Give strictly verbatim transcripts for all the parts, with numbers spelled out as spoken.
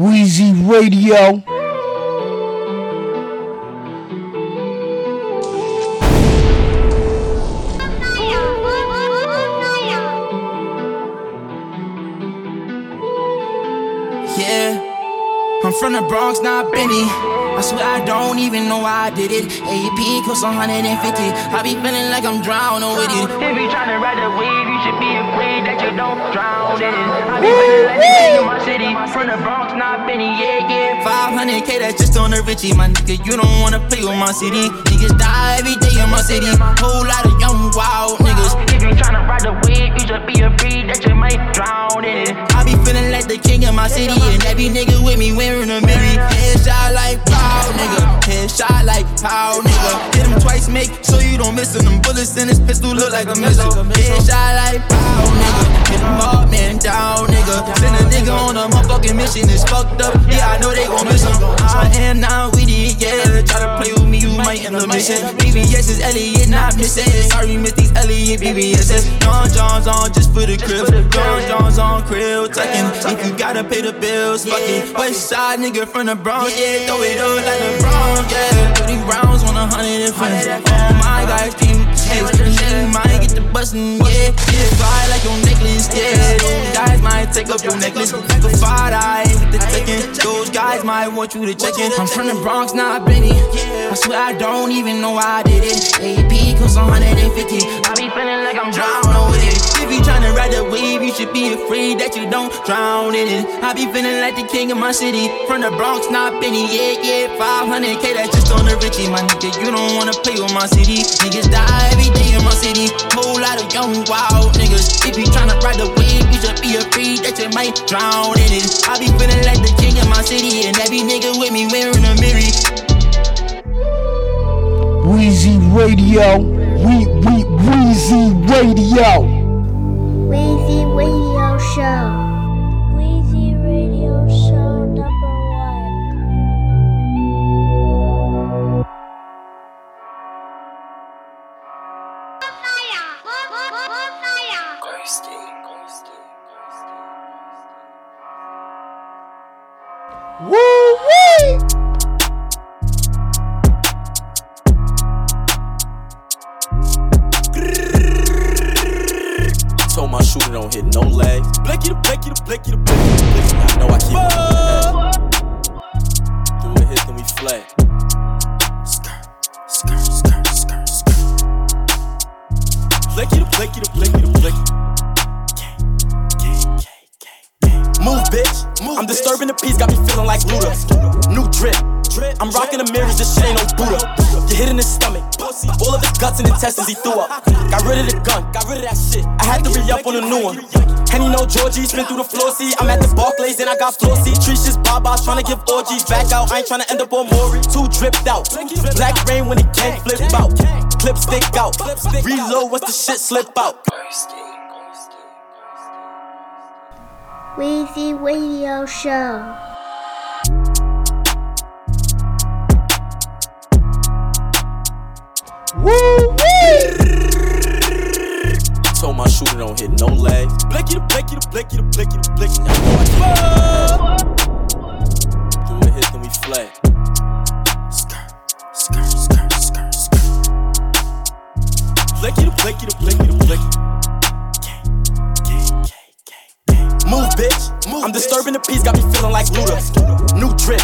Weezy Radio. Yeah, I'm from the Bronx, not Benny. I swear I don't even know why I did it. A P costs one hundred fifty. I be feeling like I'm drowning with it. If you tryna ride the wave, you should be afraid that you don't drown in it. I be feeling like the king of my city. From the Bronx, not Benny, yeah, yeah. five hundred K, that's just on the Richie. My nigga, you don't wanna play with my city. Niggas die every day in my city. Whole lot of young, wild niggas. If you tryna ride the wave, you should be afraid that you might drown in it. I be feeling like the king of my city. And every nigga with me wearing a mirror. Headshot like pop. Nigga, headshot like pow, nigga. Hit him twice, make sure you don't miss him. Them bullets in his pistol look like a missile. Headshot like pow, nigga. Hit him up, man, down, nigga. Send a nigga on a motherfucking mission. It's fucked up, yeah, I know they gon' miss him. I am now with it, yeah. Try to play with me, you might end up missing. B B S is Elliot, not missing. Sorry, miss these Elliot B B Ss. John John's on just for the crib. John John's on crib, tucking. If you gotta pay the bills, fuck it. Westside nigga from the Bronx, yeah, throw it up. Like LeBron, yeah. thirty rounds on a hundred and friends. All my guys team chicks. You might get the bustin', yeah. Fly like your necklace, yeah. Those guys might take up your necklace. Like a fight, I ain't with the chicken. Those guys might want you to check it. I'm from the Bronx, not Benny. I swear I don't even know why I did it. A P costs one hundred fifty. I be feeling like I'm drowning with it. If you tryna ride the wave, you should be afraid that you don't drown in it. I be feeling like the king of my city. From the Bronx, not Benny, yeah, yeah. five hundred K, that's just on the Richie. My nigga, you don't wanna play with my city. Niggas die every day in my city. Whole lot of young, wild niggas. If you tryna ride the wave, you should be afraid that you might drown in it. I be feeling like the king of my city. And every nigga with me wearing a mirror. Weezy Radio. We, we, Weezy Radio. Weezy Radio Show. Weezy Radio Show number one. Woo-wee! My shooter don't hit no legs. Blicky the blicky the blicky the blicky the blicky. I know I keep it. Do it hit then we flat. Skirt, skirt, skirt, skirt, skirt. Blicky the blicky the blicky the blicky. Move, bitch. Move, I'm disturbing the peace, got me feeling like Luda. New drip. I'm rocking the mirrors, this shit ain't no Buddha. Get hit in the stomach, all of his guts and intestines he threw up. Got rid of the gun, got rid of that shit. I had to re-up on a new one. Henny no Georgie, spin through the floor seat. I'm at the Barclays and I got floor seat. Trees just baba, tryna give orgies. Back out, I ain't tryna end up on Maury. Too dripped out, black rain when it can't flip out. Clip stick out, reload once the shit slip out. Weezy Radio Show. Told my shooter don't hit no legs. Blicky the blicky the blicky the blicky the blicky. I know I keep it. Do it hit then we flat. Skirt, skirt, skirt, skirt, skirt. Blicky the blicky the blicky the blicky. Move, bitch. I'm disturbing the peace, got me feeling like Luda. New drip.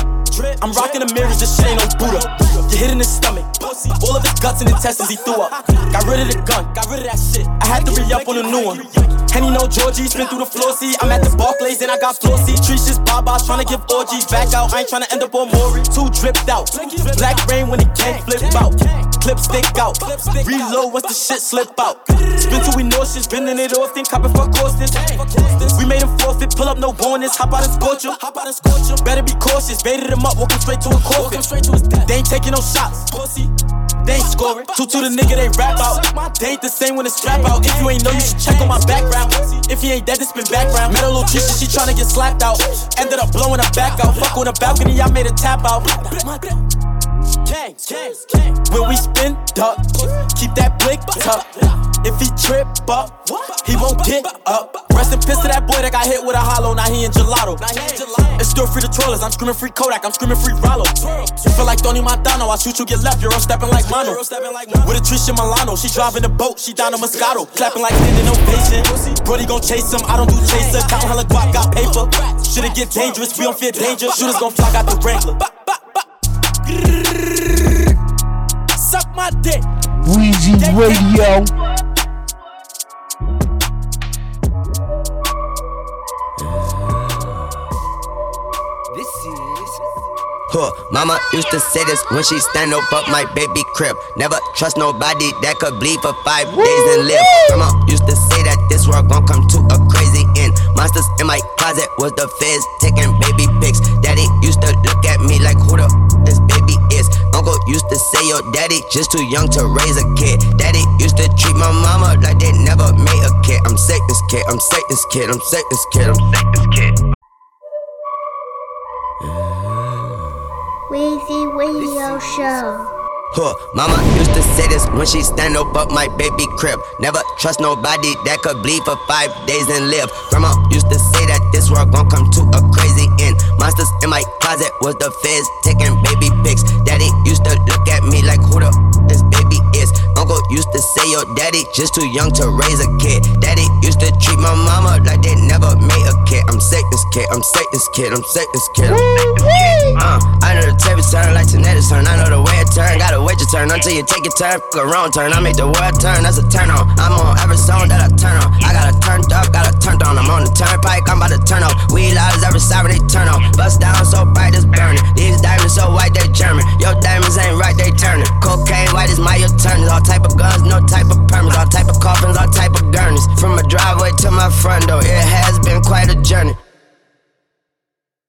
I'm rocking the mirrors, this shit ain't no Buddha. Get hit in the stomach, all of his guts and intestines he threw up. Got rid of the gun, got rid of that shit. I had to re-up on a new one. Henny no Georgie, spin through the floor seat. I'm at the Barclays and I got floor seat. Trees just babas, tryna give orgies. Back out, I ain't tryna end up on Maury. Too dripped out, black rain when it can't flip out. Clip stick out, reload once the shit slip out. Spin till we nauseous, bending it off, then copping for costing. We made him forfeit, pull up no warnings. Hop out and scorch him, better be cautious. Baited him up, walking straight to a coffin. They ain't taking no shots, they ain't scoring. Two to the nigga, they rap out. They ain't the same when it's strap out. If you ain't know, you should check on my background. If he ain't dead, it's been background. Met a little Trisha, she tryna get slapped out. Ended up blowing her back out. Fuck on the balcony, I made a tap out. When we spin, duck, keep that blick tuck. If he trip up, he won't get up. Rest in piss to that boy that got hit with a hollow. Now he in gelato. It's the screaming free the trollers, I'm screaming free Kodak, I'm screaming free Rollo. You feel like Tony Montano, I shoot you, get left, you're all stepping like Mono. With a Trisha Milano, she driving the boat, she down a Moscato. Clapping like standing ovation. Brody gon' chase him, I don't do chaser. Countin' hella guap, got paper. Should've get dangerous, we don't fear danger. Shooters gon' flock out the Wrangler. Suck my dick. Weezy Radio. This is. Huh. Mama used to say this when she stand up at my baby crib. Never trust nobody that could bleed for five Woo! days and live. Mama used to say that this world gon' come to a crazy end. Monsters in my closet was the feds taking baby pics. Daddy used to look at me like who the f- is baby is. Uncle used to say your daddy just too young to raise a kid. Daddy used to treat my mama like they never made a kid. I'm Satan's kid, I'm Satan's kid, I'm Satan's kid, I'm Satan's kid. Weezy Radio Show. Huh. Mama used to say this when she stand up at my baby crib. Never trust nobody that could bleed for five days and live. Grandma used to say that this world gon' come to a crazy end. Monsters in my closet was the feds taking baby pics. Daddy used to look at me like who the f- this baby is. Uncle used to say your daddy just too young to raise a kid. Daddy used to treat my mama like they never made a kid. I'm Satan's kid, I'm Satan's kid, I'm Satan's kid, I'm Satan's kid. Uh, I know the table turn like Tanetta's turn. I know the way it turn, gotta wait your turn until you take your turn. Fuck a wrong turn, I make the world turn, that's a turn on. I'm on every song that I turn on. I got a turned up, got a turned on. I'm on the turnpike, I'm about to turn up. We loud as every siren they turn on. Bust down so bright it's burning. These diamonds so white they German. Your diamonds ain't right, they turning. Cocaine white is my attorney. All type of guns, no type of permits. All type of coffins, all type of gurneys. From my driveway to my front door, it has been quite a journey.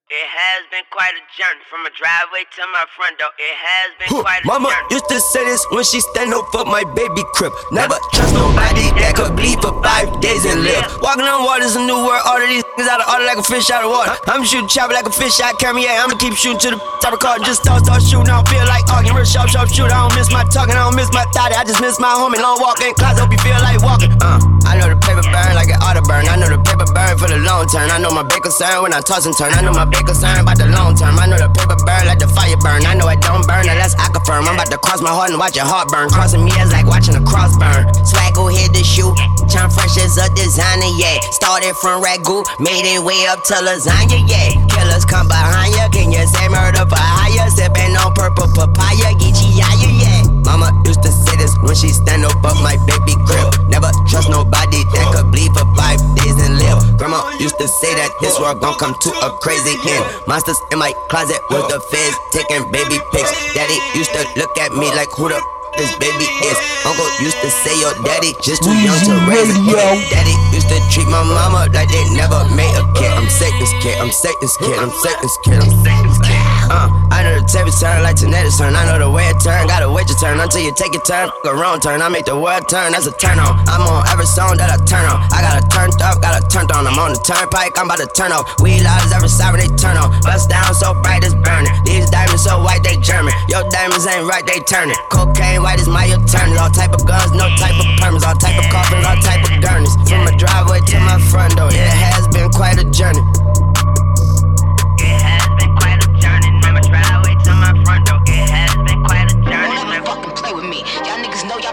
It has been quite a journey. From my driveway to my front door, it has been huh. quite a Mama journey. Mama used to say this when she stand up for my baby crib. Never trust nobody that could bleed for five days and live. Walking on water's a new world. All of these niggas out of order like a fish out of water. I'm shooting chopper like a fish out of camera. Yeah, I'ma keep shooting to the top of the car. Just start, start shooting. I don't feel like arguing. Real sharp, sharp shooter. I don't miss my talking. I don't miss my thotty. I just miss my homie. Long walk in closet. Hope you feel like walking. Uh, I know the paper burn like an auto burn. I know the paper burn for the long term. I know my big concern when I toss and turn. I know my concerned about the long term. I know the paper burn like the fire burn. I know it don't burn unless I confirm. I'm about to cross my heart and watch your heart burn. Crossing me is like watching a cross burn. Swaggle hit the shoe. Chum fresh as a designer, yeah. Started from ragu, made it way up to lasagna, yeah. Killers come behind ya. Can you say murder for hire? Sipping on purple papaya, Geechee Yaya, yeah. Mama used to say this when she stand up at my baby crib. Never trust nobody that could bleed for five days and live. Grandma used to say that this world gon' come to a crazy end. Monsters in my closet was the feds taking baby pics. Daddy used to look at me like who the f- this baby is. Uncle used to say your daddy just too young to raise a kid. Daddy used to treat my mama like they never made a kid. I'm Satan's kid, I'm Satan's kid, I'm Satan's kid, I'm Satan's kid. Uh, I know the table turn like Tanetta's turn. I know the way it turn, gotta wait your turn until you take your turn. Fuck a wrong turn, I make the world turn, that's a turn on. I'm on every song that I turn on. I got a turned up, got a turned on. I'm on the turnpike, I'm about to turn up. We loud as every siren they turn on. Bust down so bright it's burning. These diamonds so white they German. Your diamonds ain't right, they turning. Cocaine white is my attorney. All type of guns, no type of permits. All type of coffins, all type of gurneys. From my driveway to my front door, it has been quite a journey.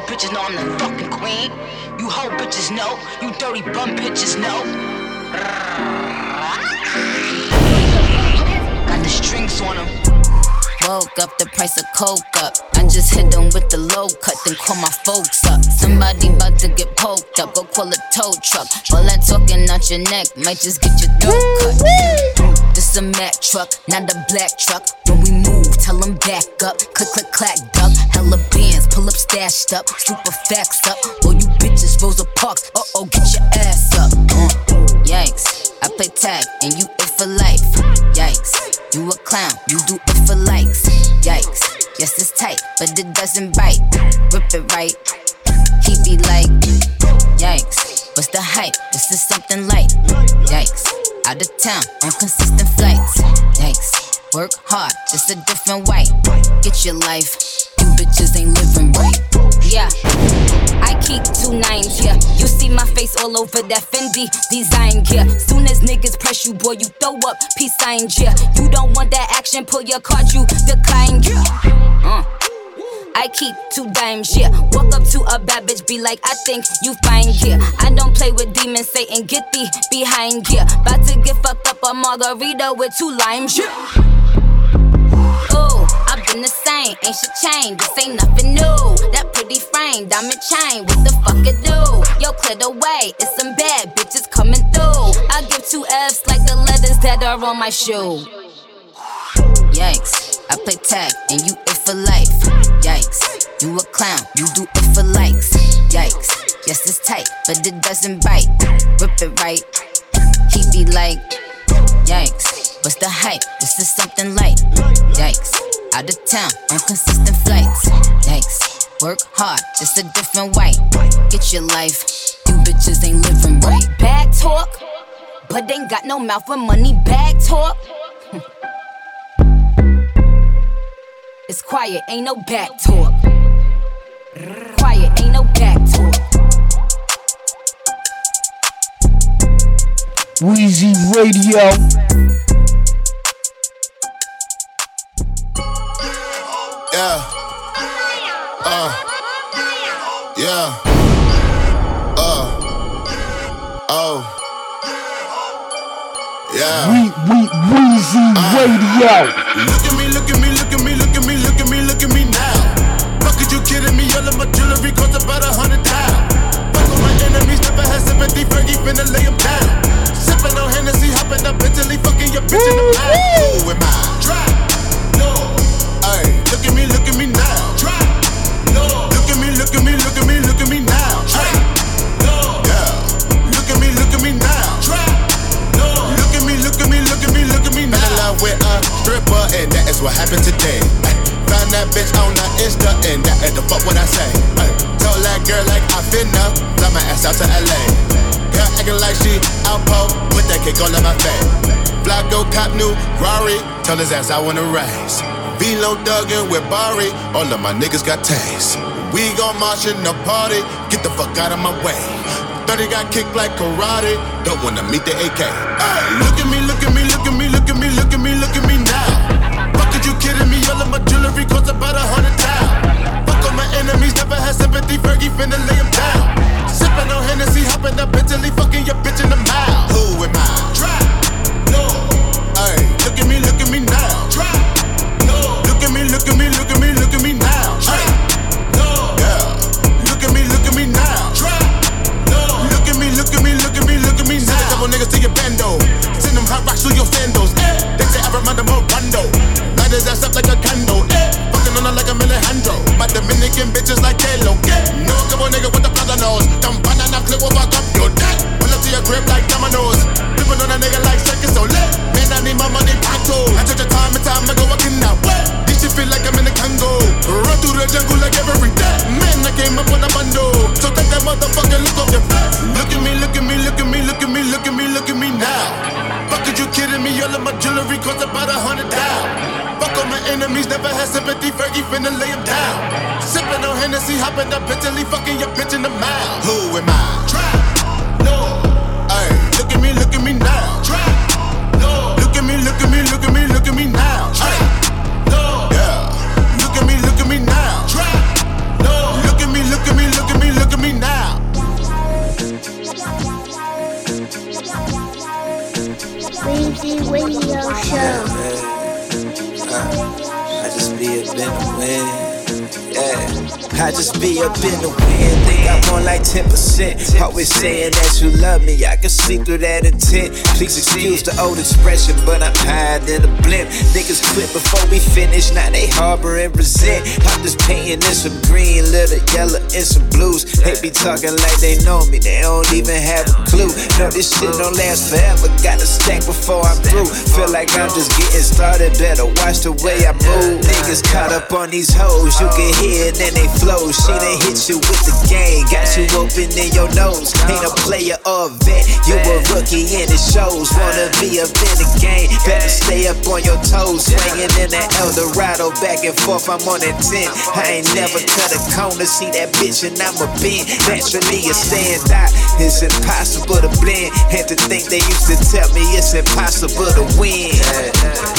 Bitches know I'm the fucking queen. You hoe bitches know. You dirty bum bitches know. Got the strings on them. Woke up, the price of coke up. I just hit them with the low cut, then call my folks up. Somebody about to get poked up. Go call a tow truck. All that talking out your neck might just get your throat cut. This a Mack truck, not a black truck. When we move, tell them back up. Click, click, clack, duck. Hella bands, pull up, stashed up. Super facts up. All you bitches, Rosa Parks. Uh-oh, get your ass up. Mm. Yikes, I play tag and you it for life. Yikes, you a clown, you do it for likes. Yikes, yes it's tight, but it doesn't bite. Rip it right, he be like. Yikes, what's the hype? This is something light. Yikes, out of town on consistent flights. Yikes, work hard, just a different way. Get your life, you bitches ain't living right. Yeah. I keep two nines, yeah. You see my face all over that Fendi design, yeah. Soon as niggas press you, boy, you throw up peace signs, yeah. You don't want that action, pull your card, you decline, yeah. Uh. I keep two dimes, yeah. Walk up to a bad bitch, be like, I think you fine, yeah. I don't play with demons, Satan, get thee behind, yeah. About to get fucked up a margarita with two limes, yeah. Ooh, I've been the same, ain't shit changed, this ain't nothing new. That pretty frame, diamond chain, what the fuck it do? Yo, clear the way, it's some bad bitches coming through. I give two F's like the letters that are on my shoe. Yikes, I play tag, and you it for life. Yikes, you a clown, you do it for likes. Yikes, yes it's tight, but it doesn't bite. Rip it right, he be like, yikes, what's the hype, this is something light. Yikes, out of town, on consistent flights. Yikes, work hard, just a different way. Get your life, you bitches ain't living right. Bag talk, but ain't got no mouth for money. Bag talk, it's quiet, ain't no back talk. Quiet, ain't no back talk. Weezy Radio. Yeah. Uh. Yeah. Uh. Oh. Yeah. We, we, Weezy uh, Radio. Look at me, look at me, look at me, look at me, look at me, look at me now. Fuck is you kidding me? All of my jewelry costs about a hundred times. Fuck on my enemies, never had sympathy for even to lay them down. Sipping on Hennessy, hopping up mentally, fucking your bitch in the mouth. Who am I? Try, no. Ayy, look at me, look at me now. Try, no. Look at me, look at me, look at me, look at me now. Try, no. Yeah. Look at me, look at me now. Try. Look at me, look at me, look at me now. I'm in love with a stripper, and that is what happened today. Ay, found that bitch on the Insta, and that ain't the fuck what I say. Ay, told that girl like I finna fly my ass out to L A. Girl acting like she outpo with that kick all in my face. Fly go cop new Ferrari, told his ass I wanna race. V-Lone thuggin' with Barry, all of my niggas got taste. We gon' march in the party, get the fuck out of my way. thirty got kicked like karate, don't wanna meet the A K. Ay, look at me, look at me, look at me, look at me, look at me, look at me now. Fuck is you kidding me? All of my jewelry costs about a hundred times. Fuck on my enemies, never had sympathy, Fergie finna lay him down. Sippin' on Hennessy, hoppin' up mentally, fucking your bitch in the mouth. Who am I? Try, no. Ay, look at me, look at me now. Try, no. Look at me, look at me, look at me, look at me now. Try, no. Yeah. Look at me, look at me now. Try. Look at me, look at me, look at me now. Send a couple niggas to your bando. Send them hot rocks through your sandos. Eh. They say I remind them of Rondo. Light his ass up like a candle. Eh. Fucking on her like a Alejandro. My Dominican bitches like Kalo. Eh. No couple niggas with the brother nose. Come find out, clip over cup your deck. Pull up to your grip like dominoes. Flipping on a nigga like circus. So lit. Man, I need my money pronto. I took the time and time to go walking now. What? This shit feel like I'm in the Congo. Run through the jungle like every day. Man, I came up on a bundle. So take that motherfucker look off your face. Look at me, look at me, look at me, look at me, look at me, look at me now. Fuck is you kidding me? All of my jewelry costs about a hundred down. Fuck on my enemies, never had sympathy, Fergie finna lay him down. Sippin' on Hennessy, hoppin' up Bentley, fucking your bitch in the mouth. Who am I? Try, no. Ay, look at me, look at me now. Try, no. Look at me, look at me, look at me, look at me now. Try, no. Yeah. Look at me, look at me now. Try, no. Look at me, look at me, look at me, look at me now. Weezy Radio Show. Yeah, uh, I just be up in the wind. Yeah, I just be up in the wind. Think I'm on like ten percent. Always saying that you love me. I can see through that intent. Please excuse the old expression, but I'm higher than a blimp. Niggas quit before we finish. Now they harbor and resent. I'm just painting in some green, little yellow, and some blues. They be talking like they know me. They don't even have a clue. No, this shit don't last forever. Gotta stack before I'm through. Feel like I'm just getting started. Better watch the way I move. Niggas caught up on these hoes. You can hear head and they flow. She done hit you with the game, got you open in your nose. Ain't a player or a vet, you a rookie and it shows. Wanna be up in the game, better stay up on your toes. Swinging in that Eldorado, back and forth, I'm on that ten. I ain't never cut a corner, see that bitch and I'm a bend. Naturally a stand out, it's impossible to blend. Had to think they used to tell me it's impossible to win.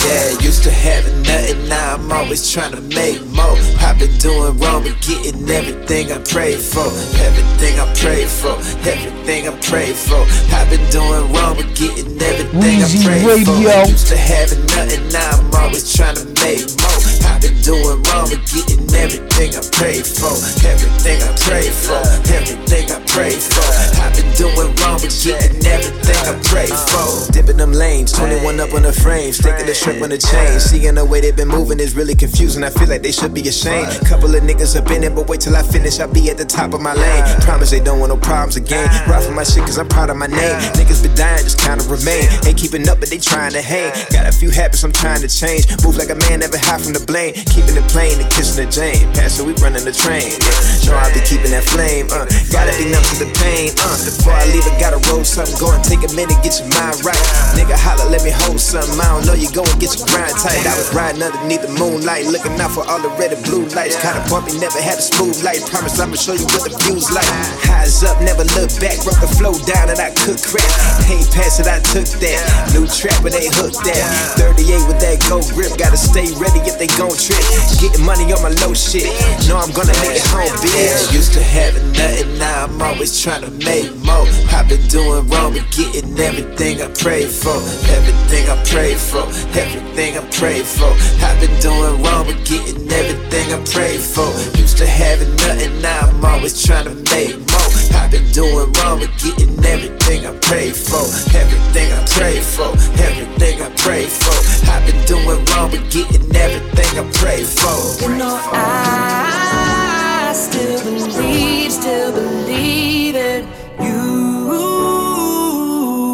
Yeah, used to having nothing, now I'm always trying to make more. I've been doing wrong, but getting everything I prayed for. Everything I prayed for, everything I prayed for. I've been doing wrong, but getting everything I prayed for. Used to having nothing, now I'm always trying to make more. I've been doing wrong, but getting everything I prayed for. Everything I prayed for, everything I prayed for. I've been doing wrong, but getting everything I prayed for. Dipping them lanes, twenty-one up on the frames, sticking the shrimp on the chain. Seeing the way they've been moving is really confusing. I feel like they should be ashamed. Couple of niggas up in it, but wait till I finish. I'll be at the top of my lane. Promise they don't want no problems again. Ride for my shit, cause I'm proud of my name. Niggas been dying, just kinda remain. Ain't keeping up, but they trying to hang. Got a few habits I'm trying to change. Move like a man, never hide from the blame. Keeping it plain and kissing the Jane. Passion, we running the train. Yeah. Sure, I be keeping that flame. Uh, gotta be numb to the pain. Uh, before I leave, I gotta roll something. Go and take a minute, get your mind right. Nigga, holla, let me hold something. I don't know you, go and get your grind tight. I was riding underneath the moonlight, looking out for all the red and blue lights. Kinda bumpy, never had a smooth light. Promise I'ma show you what the view's like. Highs up, never look back. Broke the flow down and I could crack. Ain't pass it, I took that. New trap, but they hooked that. thirty-eight with that go grip. Gotta stay ready if they gon' trip. Getting money on my low shit. No, I'm gonna make it home, bitch. Used to having nothing, now I'm always trying to make more. I've been doing wrong, but getting everything I prayed for. Everything I prayed for, everything I prayed for. I've been doing wrong, but getting everything I prayed for. Used to having nothing, now I'm always trying to make more. I've been doing wrong, but getting everything I prayed for. Everything I prayed for, everything I prayed for. I've been doing wrong, but getting everything I prayed for. You know I still believe, still believe in you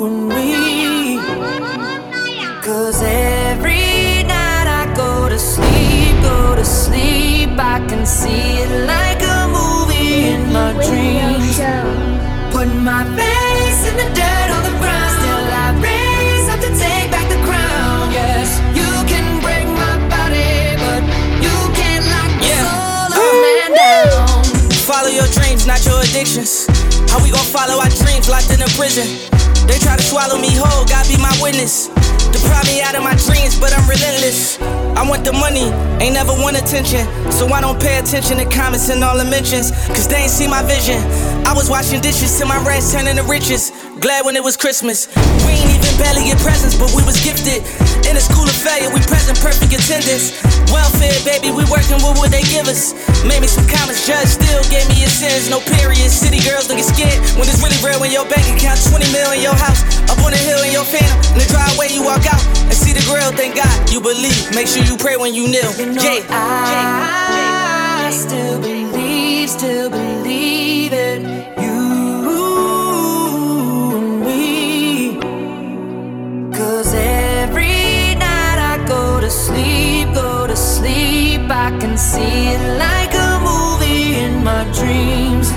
and me. Cause every night I go to sleep, go to sleep, I can see it like a movie in my dreams. Put my face in the dirt on the ground, still I raise up to take back the crown. Yes, you can break my body, but you can't lock my soul up and down. Follow your dreams, not your addictions. How we gon' follow our dreams locked in a prison? They try to swallow me whole, God be my witness. Deprive me out of my dreams, but I'm relentless. I want the money, ain't never want attention. So I don't pay attention to comments and all the mentions, cause they ain't see my vision. I was washing dishes till my rags turning to riches. Glad when it was Christmas. We ain't even barely get presents, but we was gifted. In a school of failure, we present perfect attendance. Welfare, baby, we working, what would they give us? Made me some comments, judge still gave me a sentence. No period, city girls don't get scared when it's really real. When your bank account twenty mil in your house, up on the hill in your Phantom, in the driveway you walk out and see the grill, thank God you believe. Make sure you pray when you kneel. You know yeah. I, I still believe, still believe in you and me. Cause every night I go to sleep, go to sleep, I can see it like a movie in my dreams.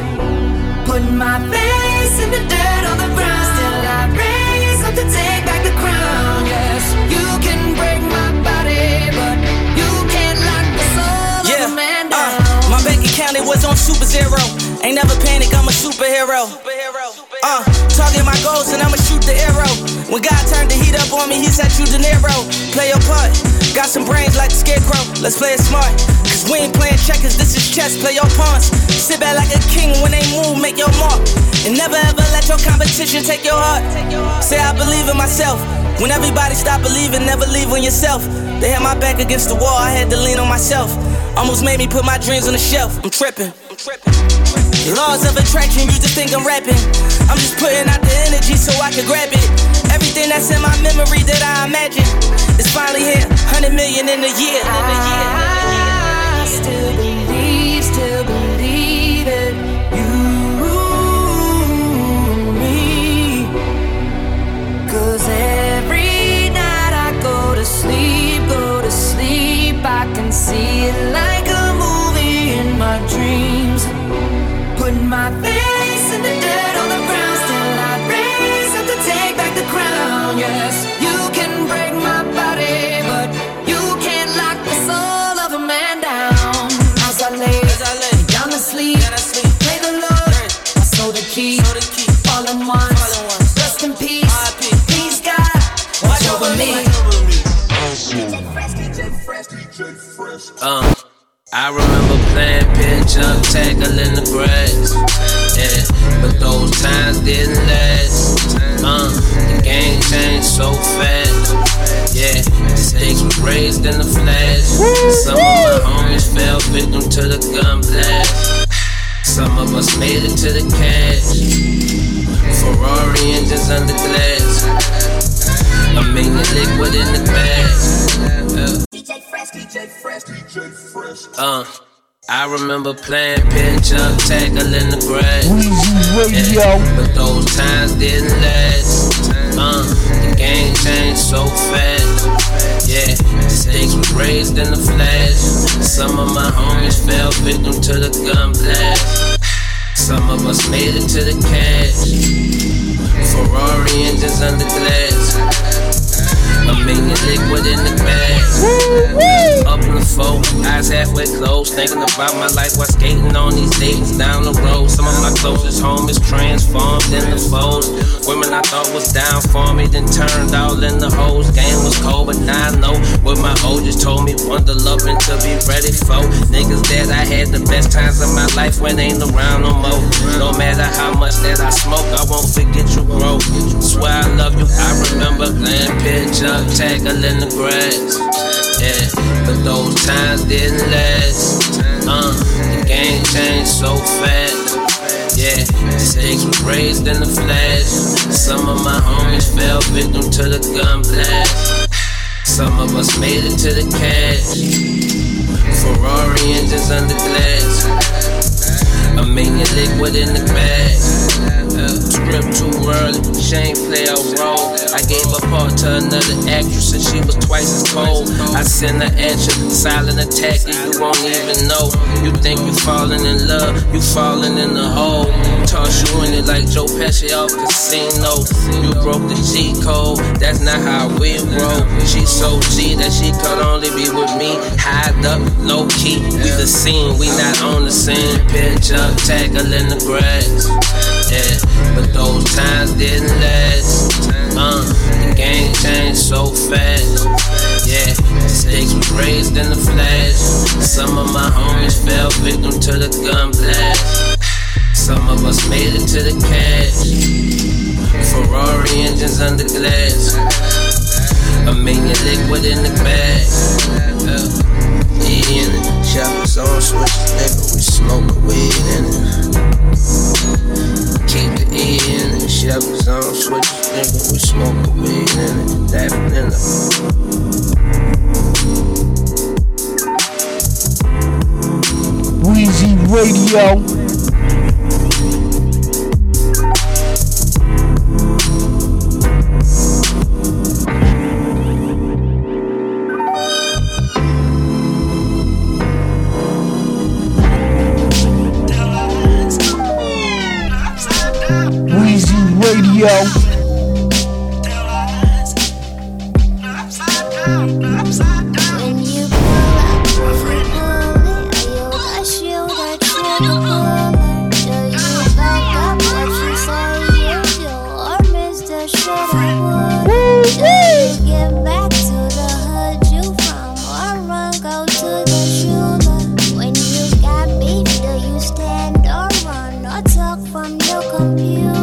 Put my face in the dirt on the ground, still I raise up to take back the crown. Yes, you can break my body, but you can't lock the soul yeah. of a man down. Uh, my bank account, it was on super zero. Ain't never panic, I'm a superhero. Uh, target my goals and I'ma shoot the arrow. When God turned the heat up on me, he said you De Niro. Play your part, got some brains like the scarecrow. Let's play it smart, cause we ain't playing checkers, this is chess, play your pawns. Sit back like a king, when they move, make your mark. And never ever let your competition take your heart. Say I believe in myself. When everybody stop believing, never leave on yourself. They had my back against the wall, I had to lean on myself. Almost made me put my dreams on the shelf. I'm tripping. I'm tripping. Laws of attraction, you just think I'm rapping. I'm just putting out the energy so I can grab it. Everything that's in my memory that I imagine is finally here. Hundred million in a year. I still believe, still believe in you and me. Cause every night I go to sleep, go to sleep, I can see it like a movie. Um, I remember playing pitch up, tackling the grass. Yeah, but those times didn't last. Um, the game changed so fast. Yeah, stakes were raised in the flash. Some of my homies fell victim to the gun blast. Some of us made it to the cash. Ferrari engines under glass. I mean the liquid in the bag. Uh, I remember playing pitch up, tackling the grass. Weezy Radio. But those times didn't last. Uh, the game changed so fast. Yeah, the stakes were raised in the flash. Some of my homies fell victim to the gun blast. Some of us made it to the cash. Ferrari engines under glass. A million liquid in the bag. Up in the four, eyes halfway closed. Thinking about my life while skating on these dates down the road. Some of my closest homies transformed into foes. Women I thought was down for me, then turned all in the hoes. Game was cold, but now I know what my old just told me. Want the loving to be ready for. Niggas that I had the best times of my life when ain't around no more. No matter how much that I smoke, I won't forget you, bro. Swear I love you. I remember playing pitch up, tackling the grass, yeah, but those times didn't last. Uh, the game changed so fast, yeah, the stakes were raised in the flash. Some of my homies fell victim to the gun blast. Some of us made it to the cash. Ferrari engines under glass. A million liquid in the bag. Uh, script too early, she ain't play a role. I gave a part to another actress and she was twice as cold. I sent her at you, silent attack that you won't even know. You think you falling in love, you falling in the hole. Toss you in it like Joe Pesci off Casino. You broke the G code, that's not how we roll. She so G that she could only be with me. Hide up, low key, we the scene, we not on the scene. Pitch up, tackling the grass, yeah. But those times didn't last. Uh, the game changed so fast. Yeah, the stakes were raised in the flash. Some of my homies fell victim to the gun blast. Some of us made it to the cash. Ferrari engines under glass. A million liquid in the bag. Yeah, in it. Shoppers on switches, nigga. We smoking weed in it. Keep the E in it, shovels on switches, nigga, we smoke a weed in it, dappin' in it. Weezy Radio. Radio. When you pull up Ferrari, you wash you that you pull. Do you back up what you say you do, or miss the shit I would? Do you get back to the hood you from, or run go to the shooter? When you got beef, do you stand or run, or talk from your computer?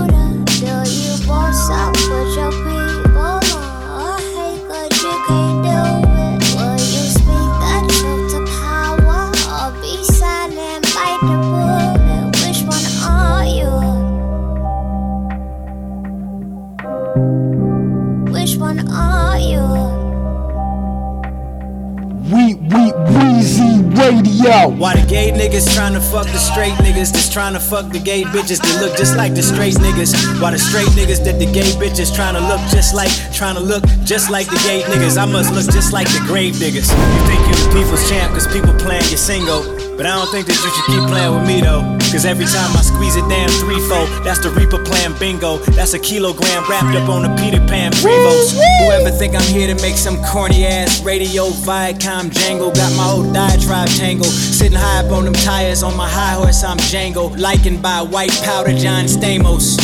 Up with your people on, or hate cause you can't do it. Will you speak the truth to power, or be silent by the bullet? Which one are you? Which one are you? We, we, Weezy Radio. Why the gay niggas trying to fuck the straight niggas that's trying to fuck the gay bitches that look just like the straight niggas? Why the straight niggas that the gay bitches trying to look just like, trying to look just like the gay niggas? I must look just like the grave niggas. You think you the people's champ cause people playing your single, but I don't think that you should keep playing with me though. Cause every time I squeeze a damn threefold, that's the Reaper playing bingo. That's a kilogram wrapped up on a Peter Pan Prevost. Whoever think I'm here to make some corny ass radio Viacom jangle, got my old diatribe tangle. Sitting high up on them tires on my high horse, I'm Django. Likened by white powder John Stamos.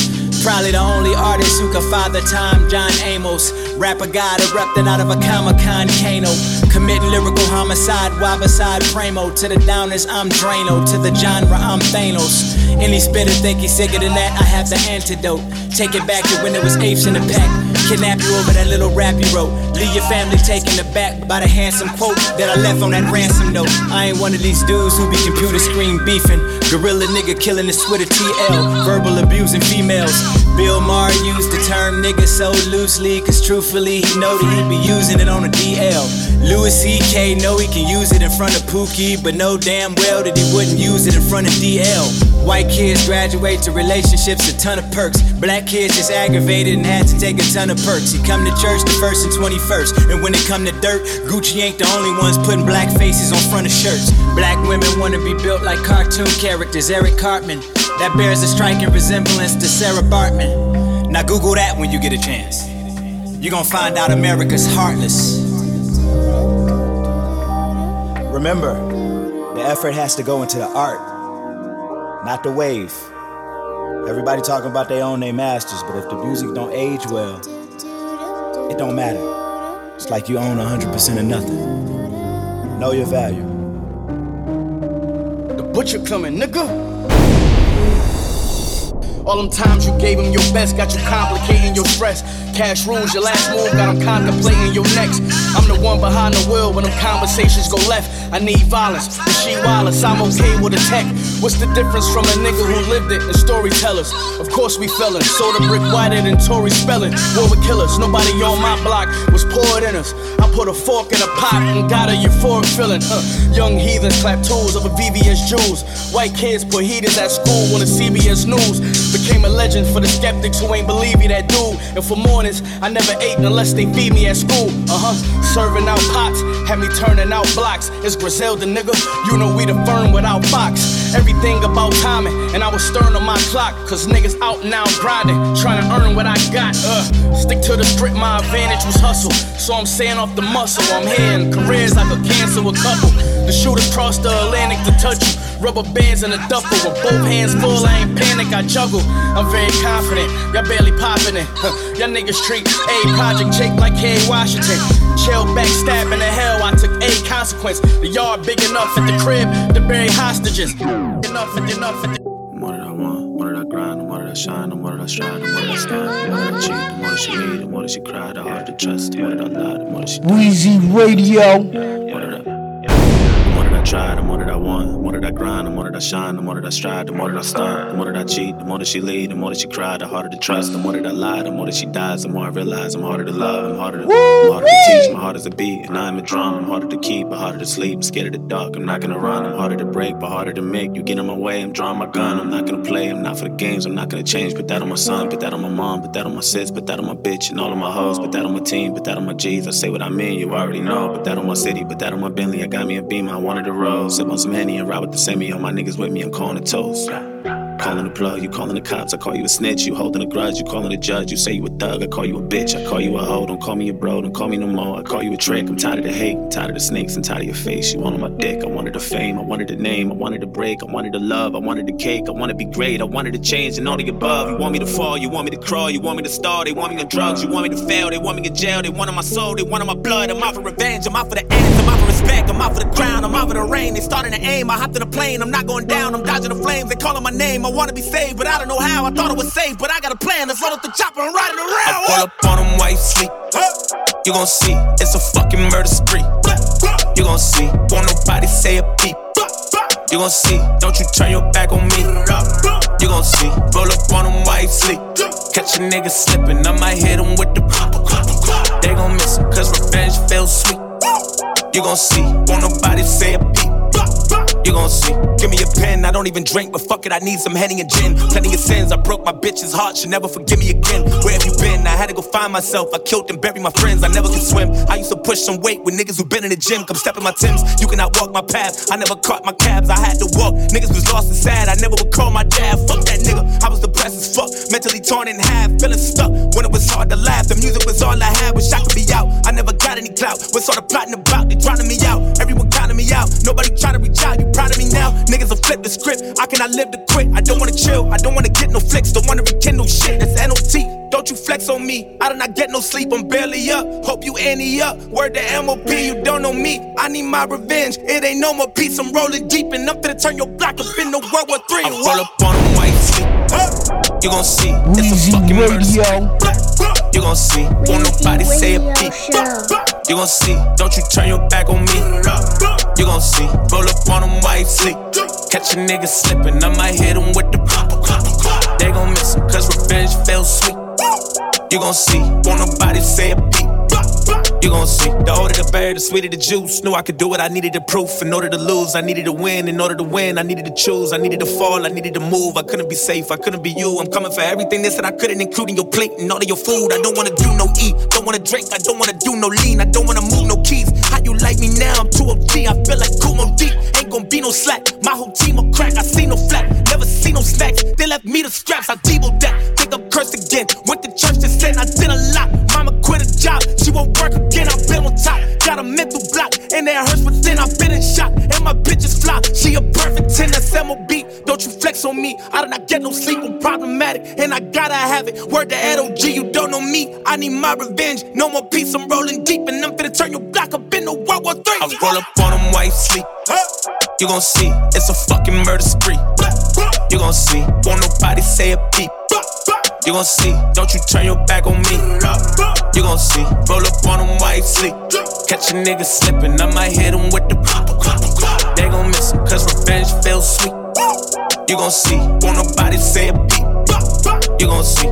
Probably the only artist who can father time, John Amos. Rapper God erupting out of a Comic-Con cano. Committing lyrical homicide, while beside Primo. To the downers, I'm Drano. To the genre, I'm Thanos. Any spitter think he's sicker than that, I have the antidote. Take it back to when it was apes in the pack. Kidnap you over that little rap you wrote. Leave your family taken aback by the handsome quote that I left on that ransom note. I ain't one of these dudes who be computer screen beefing. Gorilla nigga killing the Twitter T L. Verbal abusing females. Bill Maher used the term nigga so loosely, cause truthfully he know that he be using it on a D L. Louis C K know he can use it in front of Pookie, but know damn well that he wouldn't use it in front of D L. White kids graduate to relationships, a ton of perks. Black kids just aggravated and had to take a ton of perks. He come to church the first and twenty-first, and when it come to dirt, Gucci ain't the only ones putting black faces on front of shirts. Black women wanna be built like cartoon characters. Eric Cartman, that bears a striking resemblance to Sarah Bartman. Now Google that when you get a chance. You gon' find out America's heartless. Remember, the effort has to go into the art, not the wave. Everybody talking about they own their masters, but if the music don't age well, it don't matter. It's like you own one hundred percent of nothing. Know your value. The butcher coming, nigga. All them times you gave him your best got you complicating your stress. Cash rules your last move, got him contemplating your next. I'm the one behind the wheel when them conversations go left. I need violence, but she wireless, I'm okay with a tech. What's the difference from a nigga who lived it and storytellers? Of course we fellin', soda brick whiter than Tory spellin'. War with killers, nobody on my block was poured in us. I put a fork in a pot and got a euphoric feeling. Huh. Young heathens clap tools over V V S Jews. White kids put heaters at school on the C B S News. Became a legend for the skeptics who ain't believe me that dude. And for mornings, I never ate unless they feed me at school. Uh-huh, serving out pots, had me turning out blocks. It's Griselda, nigga, you know we the firm without Fox. Every Everything about timing, and I was stern on my clock, cause niggas out now grinding, trying to earn what I got. Uh, stick to the script, my advantage was hustle, so I'm saying off the muscle. I'm here in careers, I could cancel a couple. The shooters crossed the Atlantic to touch you, rubber bands in a duffel. With both hands full, I ain't panic, I juggle. I'm very confident, y'all barely popping it. Huh. Y'all niggas treat A Project Jake like Kerry Washington. Chill back, stabbing the hell, I took A consequence. The yard big enough at the crib to bury hostages. Enough, enough, enough. What did I want? What did I grind? What did I shine? What did I shine? What did I stand? What did I cheat? What did she need? What did she cry? The hard to trust. What did I lie? What did she do? Weezy Radio. What did I, what did I try? And what did I want? What did I grind? And what did I shine? And what did I strive? And what did I stunt? And what did I cheat? And what did she lead? And what did she cry? The harder to trust. And what did I lie? The more that she dies, the more I realize I'm harder to love. I'm harder to, I'm harder to teach. My heart is a beat. And I'm a drum. I'm harder to keep. I'm harder to sleep. I'm scared of the dark. I'm not gonna run. I'm harder to break, but harder to make. You get in my way. I'm drawing my gun. I'm not gonna play. I'm not for the games. I'm not gonna change. Put that on my son. Put that on my mom. Put that on my sis. Put that on my bitch. And all of my hoes. Put that on my team. Put that on my G's. I say what I mean. You already know. Put that on my city. Put that on my Bentley. I got me a Beamer. I wanted to roll. Sip on some Henny and ride with the semi. All my niggas with me. I'm calling a toast. Calling the plug, you calling the cops, I call you a snitch. You holding a grudge, you calling the judge. You say you a thug, I call you a bitch. I call you a hoe, don't call me a bro, don't call me no more. I call you a trick, I'm tired of the hate, I'm tired of the snakes, I'm tired of your face. You wanted my dick, I wanted the fame, I wanted the name, I wanted the break, I wanted the love, I wanted the cake, I wanted to be great, I wanted to change and all the above. You want me to fall, you want me to crawl, you want me to starve, they want me on drugs, you want me to fail, they want me in jail, they wanted my soul, they wanted my blood. I'm out for revenge, I'm out for the ends, I'm out for respect, I'm out for the crown, I'm out for the rain. They starting to aim, I hopped in a plane, I'm not going down, I'm dodging the flames, they calling my name. I wanna be saved, but I don't know how. I thought it was safe, but I got a plan. Let's run up the chopper and ride it around. I roll up on them while you sleep. You gon' see, it's a fucking murder spree. You gon' see, won't nobody say a peep. You gon' see, don't you turn your back on me. You gon' see, roll up on them while you sleep. Catch a nigga slipping, I might hit him with the pop. They gon' miss him, cause revenge feels sweet. You gon' see, won't nobody say a peep. You gon' see. Give me a pen, I don't even drink, but fuck it, I need some Henny and gin. Plenty of sins, I broke my bitch's heart, she'll never forgive me again. Where have you been? I had to go find myself, I killed and buried my friends, I never could swim. I used to push some weight with niggas who been in the gym. Come step in my Timbs, you cannot walk my path, I never caught my cabs, I had to walk. Niggas was lost and sad, I never would call my dad. Fuck that nigga, I was depressed as fuck, mentally torn in half, feeling stuck. When it was hard to laugh, the music was all I had, wish I could be out. I never got any clout, what's all the plotting about? They trying to me out, everyone counting me out, nobody trying to reach out, you proud of me now? Niggas are flipping. flip the script. I cannot live to quit. I don't wanna chill. I don't wanna get no flicks. Don't wanna rekindle shit. That's N O T. Don't you flex on me. I do not get no sleep. I'm barely up. Hope you ante up. Word to M O P. You don't know me. I need my revenge. It ain't no more peace. I'm rolling deep and I'm finna turn your block up into World War Three. I roll up on them white feet. You gon' see. It's a fucking murder. You gon' see, won't nobody say a peep. You gon' see, don't you turn your back on me. You gon' see, roll up on them while you sleep. Catch a nigga slippin', I might hit him with the pop. They gon' miss him, cause revenge feels sweet. You gon' see, won't nobody say a peep. You gon' see, the older the berry, the sweeter the juice. Knew I could do it, I needed the proof. In order to lose, I needed to win. In order to win, I needed to choose. I needed to fall, I needed to move. I couldn't be safe, I couldn't be you. I'm coming for everything this that I couldn't, including your plate and all of your food. I don't wanna do no eat, don't wanna drink, I don't wanna do no lean. I don't wanna move no keys. How you like me now? I'm too O G, I feel like Kumo deep. Ain't gon' be no slack, my whole team will crack. I see no flat, never see no snacks. They left me the straps, I devoted that. Think I'm cursed again, went to church and said I did a lot. Mama quit a job, she won't work again, I've been on top. Got a mental block, and that hurts within, I've been in shock. And my bitch is flop, she a perfect ten, that's M O B. Don't you flex on me, I do not get no sleep, I'm problematic. And I gotta have it, word to L O G, you don't know me. I need my revenge, no more peace, I'm rolling deep. And I'm finna turn your block up into World War Three. I roll up on them white sleep. You gon' see, it's a fucking murder spree. You gon' see, won't nobody say a peep. You gon' see, don't you turn your back on me. You gon' see, roll up on them while you sleep. Catch a nigga slippin', I might hit him with the pop. They gon' miss him, cause revenge feels sweet. You gon' see, won't nobody say a peep. You gon' see.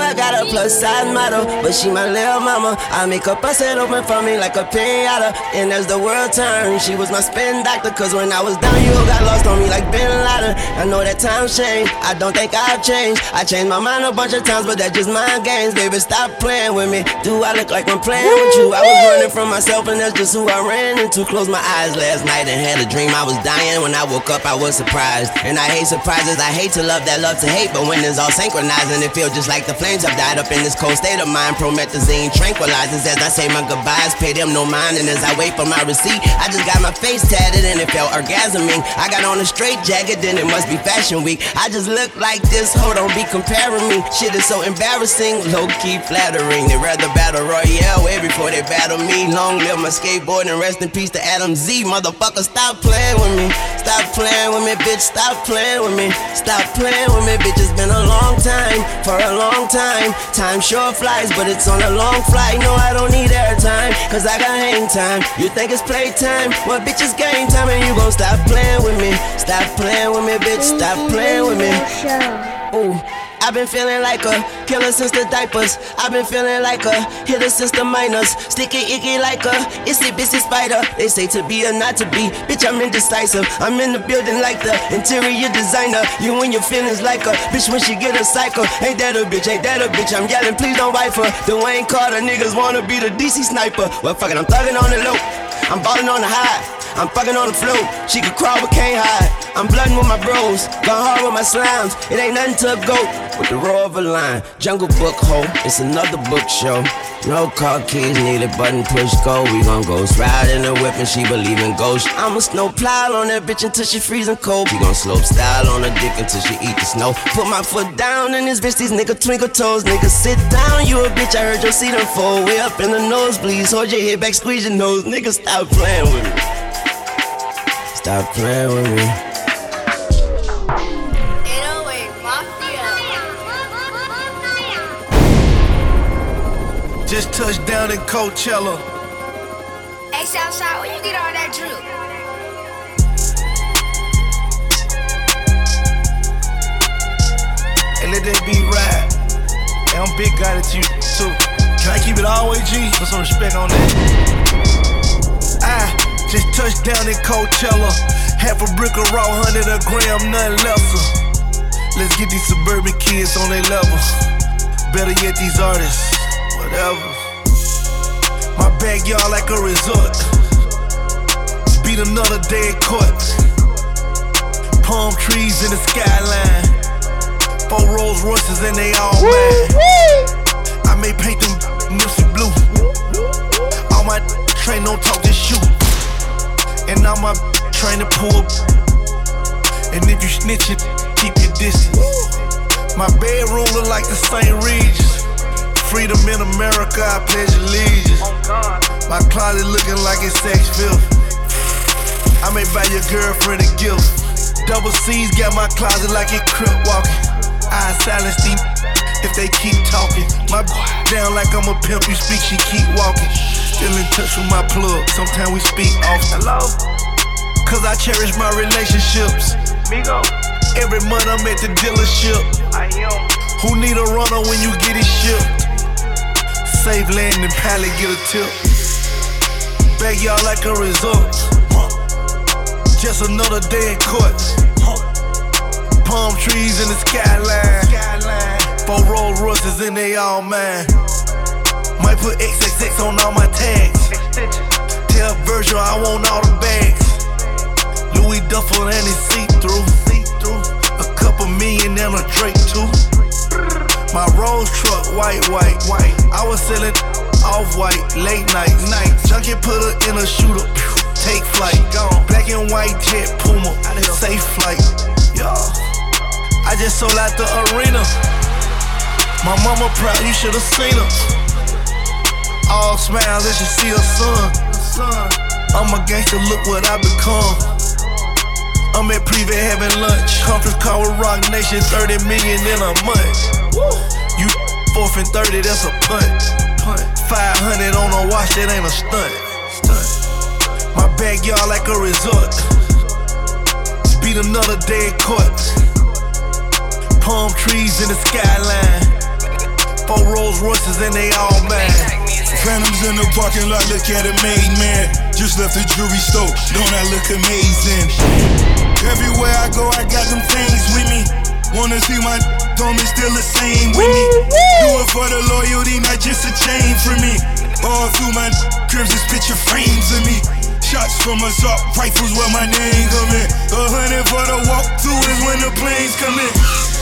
I got a plus size model, but she my little mama. I make her bust it open for me like a pinata. And as the world turned, she was my spin doctor. Cause when I was down, you got lost on me like Bin Laden. I know that times change, I don't think I've changed. I changed my mind a bunch of times, but that's just my games. Baby, stop playing with me. Do I look like I'm playing with you? I was running from myself and that's just who I ran into. Closed my eyes last night and had a dream I was dying. When I woke up, I was surprised. And I hate surprises, I hate to love that love to hate. But when it's all synchronized and it feels just like the flame. I've died up in this cold state of mind. Promethazine tranquilizes as I say my goodbyes. Pay them no mind, and as I wait for my receipt, I just got my face tatted and it felt orgasming. I got on a straight jacket, then it must be fashion week. I just look like this, ho, don't be comparing me. Shit is so embarrassing, low-key flattering. They'd rather battle Royale way before they battle me. Long live my skateboard and rest in peace to Adam Z. Motherfucker, stop playing with me. Stop playing with me, bitch, stop playing with me. Stop playing with me, bitch, it's been a long time. For a long time. Time. time sure flies, but it's on a long flight. No, I don't need airtime, cause I got hang time. You think it's playtime? Well, bitch, it's game time, and you gon' stop playing with me. Stop playing with me, bitch, stop playing with me. Ooh, I've been feeling like a killer since the diapers. I've been feeling like a hitter since the minors. Sticky icky like a itsy bitsy spider. They say to be or not to be, bitch, I'm indecisive. I'm in the building like the interior designer. You and your feelings like a bitch when she get a cycle. Ain't that a bitch, ain't that a bitch, I'm yelling, please don't wife her. Dwayne Carter niggas wanna be the D C sniper. Well, fuck it, I'm thugging on the low. I'm ballin' on the high. I'm fucking on the floor. She can crawl but can't hide. I'm bloodin' with my bros. Gone hard with my slimes. It ain't nothing to a goat with the roar of a lion. Jungle book hole. It's another book show. No car keys needed, button push go. We gon' ghost ride in the whip and she believe in ghosts. I'm a snow plow on that bitch until she freezing cold. We gon' slope style on her dick until she eat the snow. Put my foot down in this bitch, these nigga twinkle toes. Nigga sit down, you a bitch, I heard your seat unfold. Way up in the nosebleeds, hold your head back, squeeze your nose. Nigga stop playing with me. Stop playing with me. Just touched down in Coachella. Hey, Southside, where you get all that drip? Hey, let that beat ride. Hey, I'm big guy that you too. Can I keep it all the way, G? Put some respect on that. I just touched down in Coachella. Half a brick of raw, hundred a gram, nothing lesser. Let's get these suburban kids on their levels. Better yet, these artists. Whatever. My backyard like a resort. Beat another day in court. Palm trees in the skyline. Four Rolls Royces and they all mine. may paint them Nipsey blue. All my train don't talk, just shoot. And all my train to pull. And if you snitch it, keep your distance. My bedroom look like the Saint Regis. Freedom in America, I pledge allegiance. My closet looking like it's sex filth. I may buy your girlfriend a gift. Double C's got my closet like it crip walking. I silence these if they keep talking. My down like I'm a pimp, you speak, she keep walking. Still in touch with my plug, sometimes we speak often. Hello? Cause I cherish my relationships. Migo. Every month I'm at the dealership. I am. Who need a runner when you get it shipped? Save land and pallet, get a tip. Beg y'all like a resort. Just another day in court. Palm trees in the skyline. Four Rolls Royces and they all mine. Might put triple X on all my tags. Tell Virgil I want all the bags. Louis Duffel and his see-through. A couple million and a Drake too. My Rolls truck, white, white, white. I was selling off-white, late night, night. Junkie put her in a shooter, take flight. Black and white jet Puma, safe flight. Yo, I just sold out the arena. My mama proud, you should've seen her. All smiles as she see her son. I'm a gangster, look what I become. I'm at Privé having lunch. Conference call with Rock Nation, thirty million in a month. Woo. You fourth and thirty, that's a punt. five hundred on a watch, that ain't a stunt. My backyard like a resort. Beat another day in court. Palm trees in the skyline. Four Rolls Royces and they all mine. Phantoms in the parking lot, look at a made man. Just left the jewelry store, don't I look amazing? Everywhere I go, I got them things with me. Wanna see my dome is still the same with me. Do it for the loyalty, not just a chain for me. All through my cribs is picture frames of me. Shots from assault rifles where my name come in. A hundred for the walk through is when the planes come in.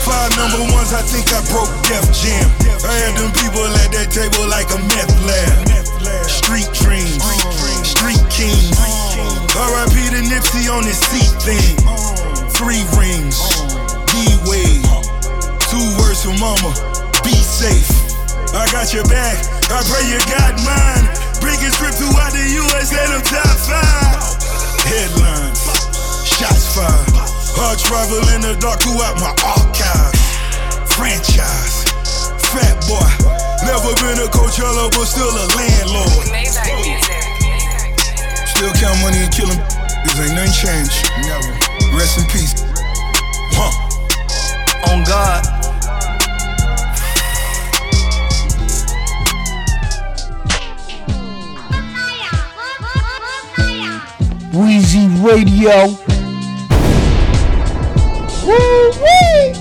Five number ones, I think I broke Def Jam. I had them people at that table like a meth lab. Street dreams, street kings. R I P to Nipsey on his seat thing. Three rings, D-Wade. Two words from mama, be safe. I got your back, I pray you got mine. Biggest trip throughout the U S, let them top five. Headlines, shots fired. Hard travel in the dark throughout my archives. Franchise, fat boy. Never been a Coachella, but still a landlord. Still count money and kill him. This ain't nothing changed. Never. Rest in peace. Huh. On God. Weezy Radio. Woo wee.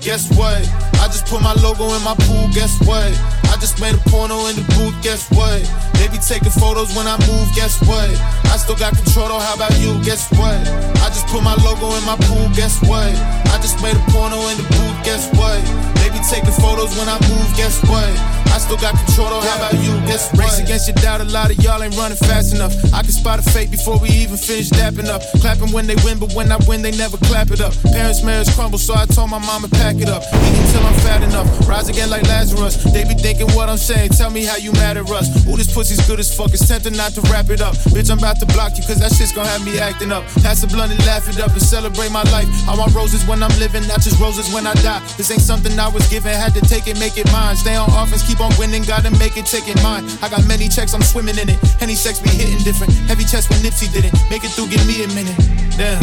Guess what? I just put my logo in my pool. Guess what? I just made a porno in the booth, guess what? They be taking photos when I move, guess what? I still got control though, how about you, guess what? I just put my logo in my pool, guess what? I just made a porno in the booth, guess what? They be taking photos when I move, guess what? I still got control though, how about you, guess what? Race against your doubt, a lot of y'all ain't running fast enough. I can spot a fake before we even finish dapping up. Clapping when they win, but when I win, they never clap it up. Parents' marriage crumble, so I told my mama pack it up. Eat until I'm fat enough, rise again like Lazarus. They be thinking what I'm saying, tell me how you mad at us. Ooh, this pussy's good as fuck, it's tempting not to wrap it up. Bitch, I'm about to block you, cause that shit's gon' have me acting up. Pass a blunt and laugh it up and celebrate my life. I want roses when I'm living, not just roses when I die. This ain't something I was given, had to take it, make it mine. Stay on offense, keep on winning, gotta make it, take it mine. I got many checks, I'm swimming in it. Henny sex be hitting different, heavy chest when Nipsey did it. Make it through, give me a minute, damn.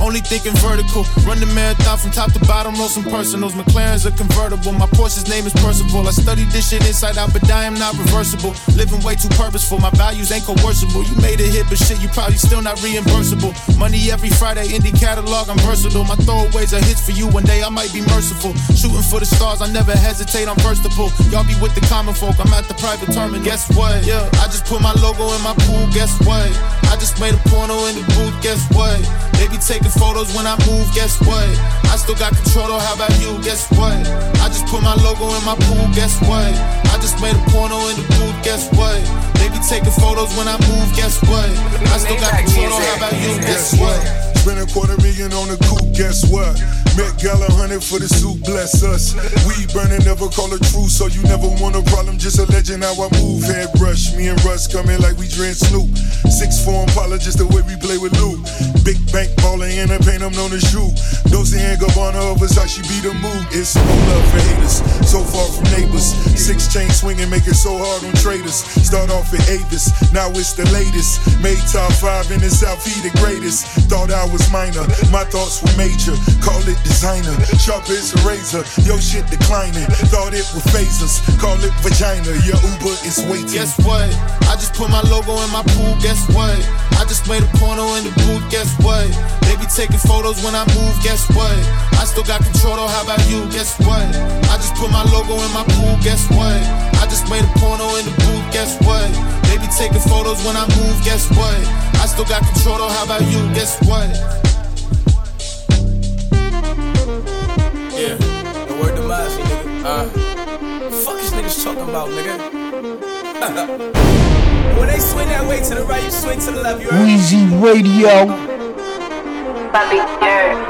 Only thinking vertical, run the marathon from top to bottom, roll some personals. McLaren's a convertible, my Porsche's name is Percival. I studied this shit inside out, but I am not reversible. Living way too purposeful, my values ain't coercible. You made a hit, but shit, you probably still not reimbursable. Money every Friday, indie catalog, I'm versatile. My throwaways are hits for you, one day I might be merciful. Shooting for the the stars, I never hesitate, I'm versatile. Y'all be with the common folk, I'm at the private terminal. Guess what? Yeah, I just put my logo in my pool, guess what? I just made a porno in the booth, guess what? They be taking photos when I move, guess what? I still got control though, how about you, guess what? I just put my logo in my pool, guess what? I just made a porno in the booth, guess what? They be taking photos when I move, guess what? I still got control though, how about you, guess what? Spend a quarter million on the coupe, guess what? Met Gala hunting for the suit, bless us. Weed burning, never call a truce, so you never want a problem, just a legend how I move. Head brush, me and Russ coming like we dread Snoop. Six four Impala, just the way we play with Lou. Big bank baller in the paint, I'm known as you. Dozy and Gabbana of us, how she be the mood. It's no love for haters, so far from neighbors. Six chain swinging, make it so hard on traders. Start off at Avis, now it's the latest. Made top five in the South, he the greatest. Thought I was minor, my thoughts were major. Call it designer, sharp as a razor, yo shit declining, thought it was phasers, call it vagina, your Uber is waiting. Guess what? I just put my logo in my pool, guess what? I just made a porno in the booth, guess what? They be taking photos when I move, guess what? I still got control though, how about you, guess what? I just put my logo in my pool, guess what? I just made a porno in the booth, guess what? They be taking photos when I move, guess what? I still got control though, how about you, guess what? Yeah, the word demise, nigga. Uh, fuck is niggas talking about, nigga? When they swing that way to the right, you swing to the left. You Weezy Radio. Bobby, yeah.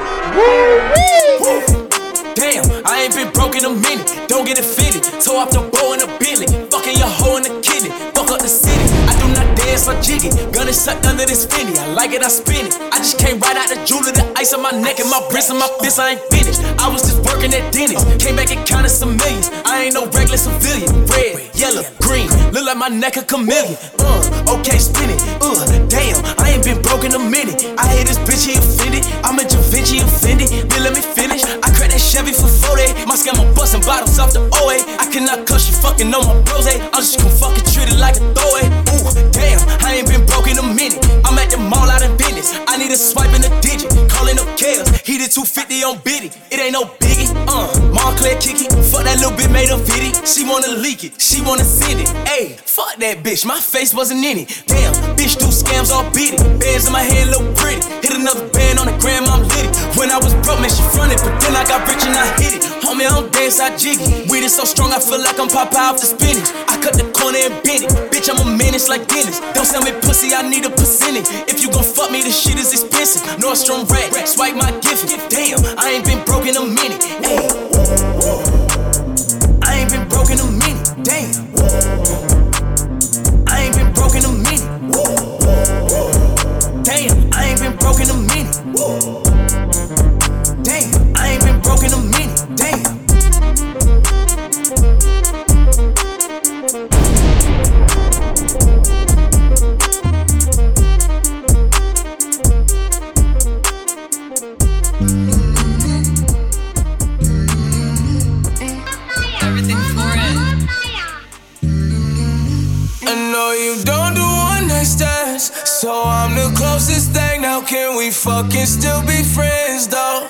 Damn, I ain't been broke in a minute. Don't get it fitted. Toe off the bow in a Bentley. Fucking your hoe in the kidney. Fuck up the city. I do not dance or jiggy. Gun is sucked under this Fendi. I like it, I spin it. I just came right out the jewelry, the ice on my neck and my wrist and my fist. I ain't finished. I was just working at Denny's. Came back and counted some millions. I ain't no regular civilian. Red, yellow, green. Look like my neck a chameleon. Uh, okay, spin it. Uh, damn, I ain't been broke in a minute. I hear this bitch, he offended. I'm a Da Vinci offended. Then let me finish. I cracked that Chevy for forty. My scammer busting bottles off the O A. I cannot cuss you fucking on my bros. I'm just gon' fucking treat it like a throwaway. Ooh, damn, I ain't been broke in a minute. I'm at the mall out in business. I need a swipe and a digit. Calling up Kels. He did two fifty on Biddy. It ain't no biggie. Uh, Montclair Kiki. Fuck that little bit made of Viddy. She wanna leak it. She wanna send it. Ayy, fuck that bitch. My face wasn't in it. Damn, bitch do scams all beat it. Bands in my head look pretty. Hit another band on the gram, I'm litty. When I was broke, man, she fronted. But then I got rich and I hit it. Homie, I don't dance, I jiggy. Weed is so strong, I feel like I'm Popeye off the spinach. I cut the corner and bend it. Bitch, I'm a menace like Dennis. Don't sell me pussy, I need a percentage. If you gon' fuck me, this shit is expensive. Nordstrom rat, swipe my gift. Damn, I ain't been broke in a minute. Ayy, I ain't been broke in a minute. Damn, I ain't been broke in a minute. Damn, I ain't been broke in a minute. Damn, I ain't been broke in a minute. Damn. So I'm the closest thing, now can we fucking still be friends though?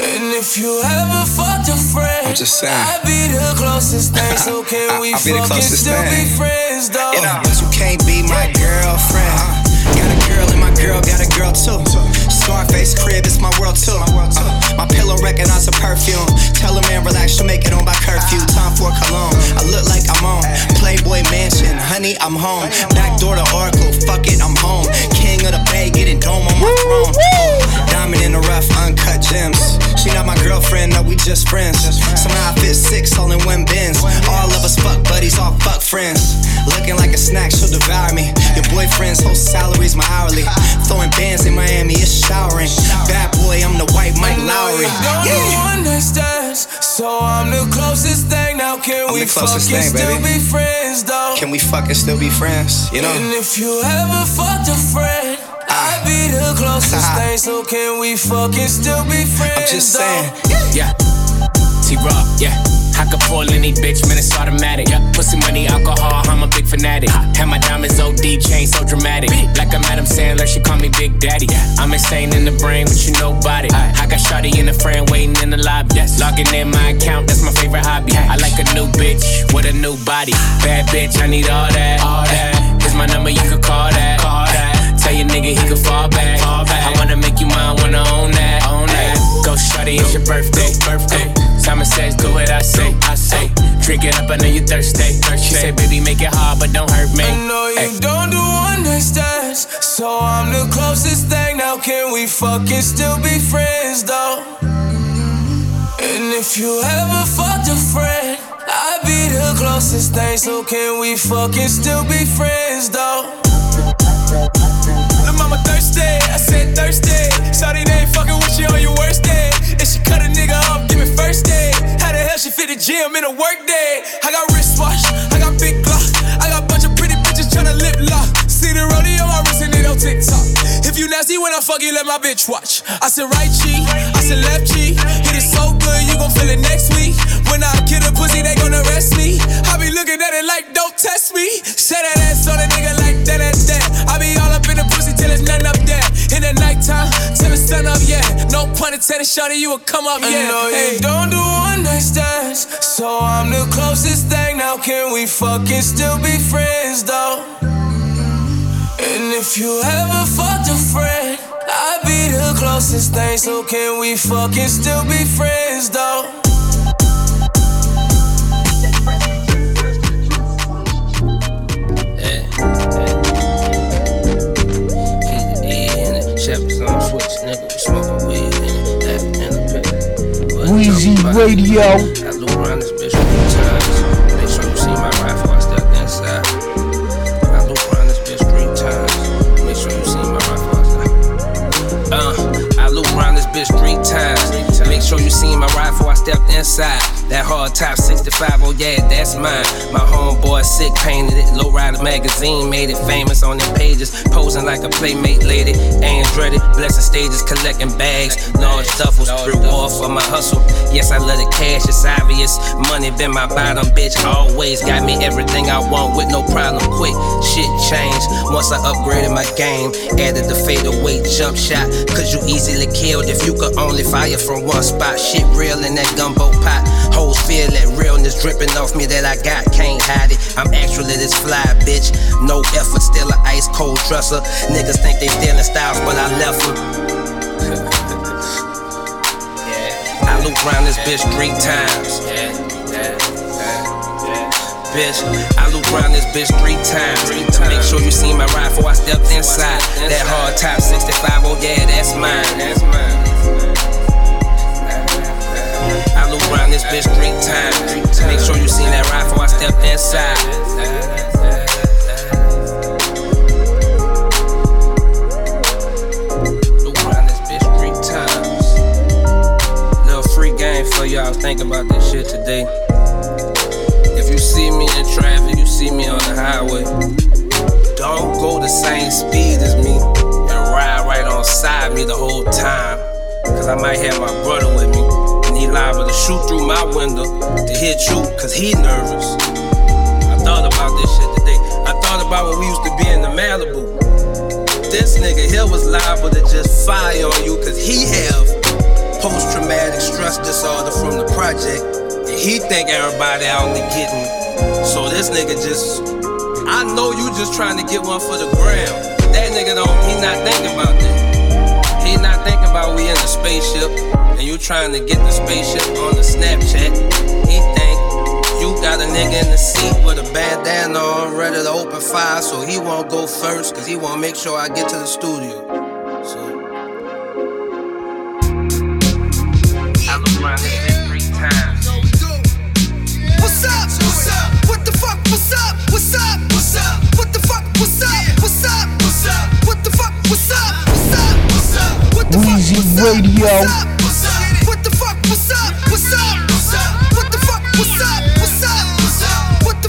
And if you ever fucked a friend, I'm just saying, I'd be the closest thing, so can I, we fucking still thing. Be friends though? You know, you can't be my girlfriend. Got a girl and my girl got a girl too. Scarface crib, it's my world too. Uh, my pillow recognize a perfume. Tell a man relax, she'll make it on by curfew. Time for cologne, I look like I'm on Playboy Mansion, honey, I'm home. Back door to Oracle, fuck it, I'm home. King of the Bay, getting dome on my throne. Diamond in the rough, uncut gems. She not my girlfriend, no, we just friends. Somehow I fit six all in one bins. All of us fuck buddies, all fuck friends. Looking like a snack, she'll devour me. Your boyfriend's whole salary's my hourly. Throwing bands in Miami, it's showering. Bad boy, I'm the white Mike Lowry. Don't understand, so I'm the closest thing. Now can I'm we fucking thing, still baby. Be friends though? Can we fucking still be friends? You know. And if you ever fucked a friend, I'd be the closest thing. So can we fucking still be friends? I'm just though? Saying. Yeah. T-Rock. Yeah. I could pull any bitch, man, it's automatic. Pussy, money, alcohol, I'm a big fanatic. Had my diamonds O D, chain so dramatic. Like I'm Adam Sandler, she call me Big Daddy. I'm insane in the brain, but you nobody. I got shawty in the frame, waiting in the lobby. Logging in my account, that's my favorite hobby. I like a new bitch with a new body. Bad bitch, I need all that. All that. Here's my number, you can call that. Call that. Tell your nigga he can fall back. Fall back. I wanna make you mine, wanna own that. Own that. Go shawty, it's your birthday. Birthday. Simon says, do what I say. I say. Drink it up, I know you thirsty. She say, baby, make it hard, but don't hurt me. I know you ay. Don't do one night stands, so I'm the closest thing. Now can we fucking still be friends though? And if you ever fucked a friend, I'd be the closest thing. So can we fucking still be friends though? Mama thirsty, I said thirsty. Shawty, they ain't fucking with you on your worst day. If she cut a nigga off, give me first day. How the hell she fit the gym in a work day? I got wristwatch, I got big Glock, I got bunch of pretty bitches tryna lip lock. See the rodeo, I wrist and it on TikTok. If you nasty when I fuck you, let my bitch watch. I said right cheek, I said left cheek. Hit it so good, you gon' feel it next week. When I kill a pussy, they gon' arrest me. I be looking at it like, don't test me. Shut that ass on a nigga like that, that, that. I be all up in the pussy till it's nothing up there. In the nighttime, till it's sun up, yeah. No pun intended, shawty, you will come up, yeah. I know you don't do one night stands, so I'm the closest thing. Now can we fucking still be friends, though? And if you ever fucked a friend, I'd be the closest thing. So can we fucking still be friends, though? Weezy Radio. I loop around this bitch a few times. Make sure you see my rifle, I step inside. I loop around this bitch three times. Make sure you see my rifle, I Uh, I loop around this bitch three times. Make sure you see my rifle, I step inside. That hard top sixty-five, oh yeah, that's mine. My homeboy sick painted it. Lowrider magazine made it famous on their pages. Posing like a playmate lady. Andretti, blessing stages, collecting bags. Large duffels, reward for my hustle. Yes, I love the cash, it's obvious. Money been my bottom, bitch. Always got me everything I want with no problem. Quick, shit changed. Once I upgraded my game, added the fadeaway jump shot. Cause you easily killed if you could only fire from one spot. Shit real in that gumbo pot. Feel that realness dripping off me that I got, can't hide it. I'm actually this fly bitch, no effort, still an ice cold dresser. Niggas think they stealing styles, but I left them. I loop round this bitch three times. Bitch, I loop round this bitch three times. Make sure you see my ride before I stepped inside. That hard top sixty-five, oh yeah, that's mine. I loop around this bitch three times. Make sure you see that ride before I step inside. Loop around this bitch three times. Little free game for y'all. I was thinking about this shit today. If you see me in traffic, you see me on the highway, don't go the same speed as me and ride right on side me the whole time. Cause I might have my brother with me. He liable to shoot through my window to hit you, cause he nervous. I thought about this shit today. I thought about when we used to be in the Malibu. This nigga here was liable to just fire on you, cause he have post-traumatic stress disorder from the project, and he think everybody out there getting. So this nigga just, I know you just trying to get one for the gram. That nigga don't, he not thinking about that. He not thinking about we in the spaceship. And you trying to get the spaceship on the Snapchat. He think you got a nigga in the seat with a bandana on, ready to open fire, so he won't go first, cause he won't make sure I get to the studio. So I look around this bitch three times. What's up? What's up? What the fuck? What's up? What's up? What's up? What the fuck? What's up? What's up? What's up? What the fuck? What's up? What's up? What's up? What the fuck? What's up? What's up? What's up? What's up? What's up? What the fuck? What's up? What's up? What's up? What the fuck? What's up? What's up? What's up? What the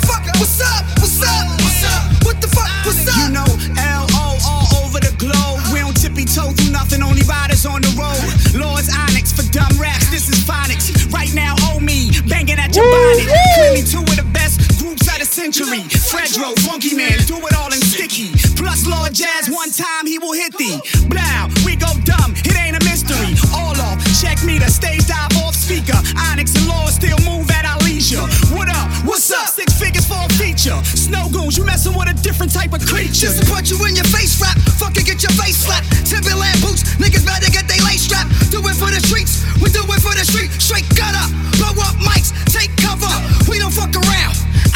fuck? What's up? You know, L O all over the globe. We don't tippy-toe through nothing, only riders on the road. Lord's Onyx for dumb raps, this is phonics. Right now, owe me, banging at at your body. Clearly two of the best groups of the century. Fredro, Funky Man, do it all in sticky. Plus Lord Jazz, one time he will hit thee. Blow, we go dumb, it ain't a mystery. All off, check me, the stage dive off speaker. Onyx and Lord still move at our leisure. What up, what's up, six figures for a feature. Snow goons, you messing with a different type of creature. Just to put you in your face rap, fucking get your face slapped. Timberland boots, niggas better get they lace strapped. Do it for the streets, we do it for the street. Straight gutter, blow up mics, take cover. We don't fuck around,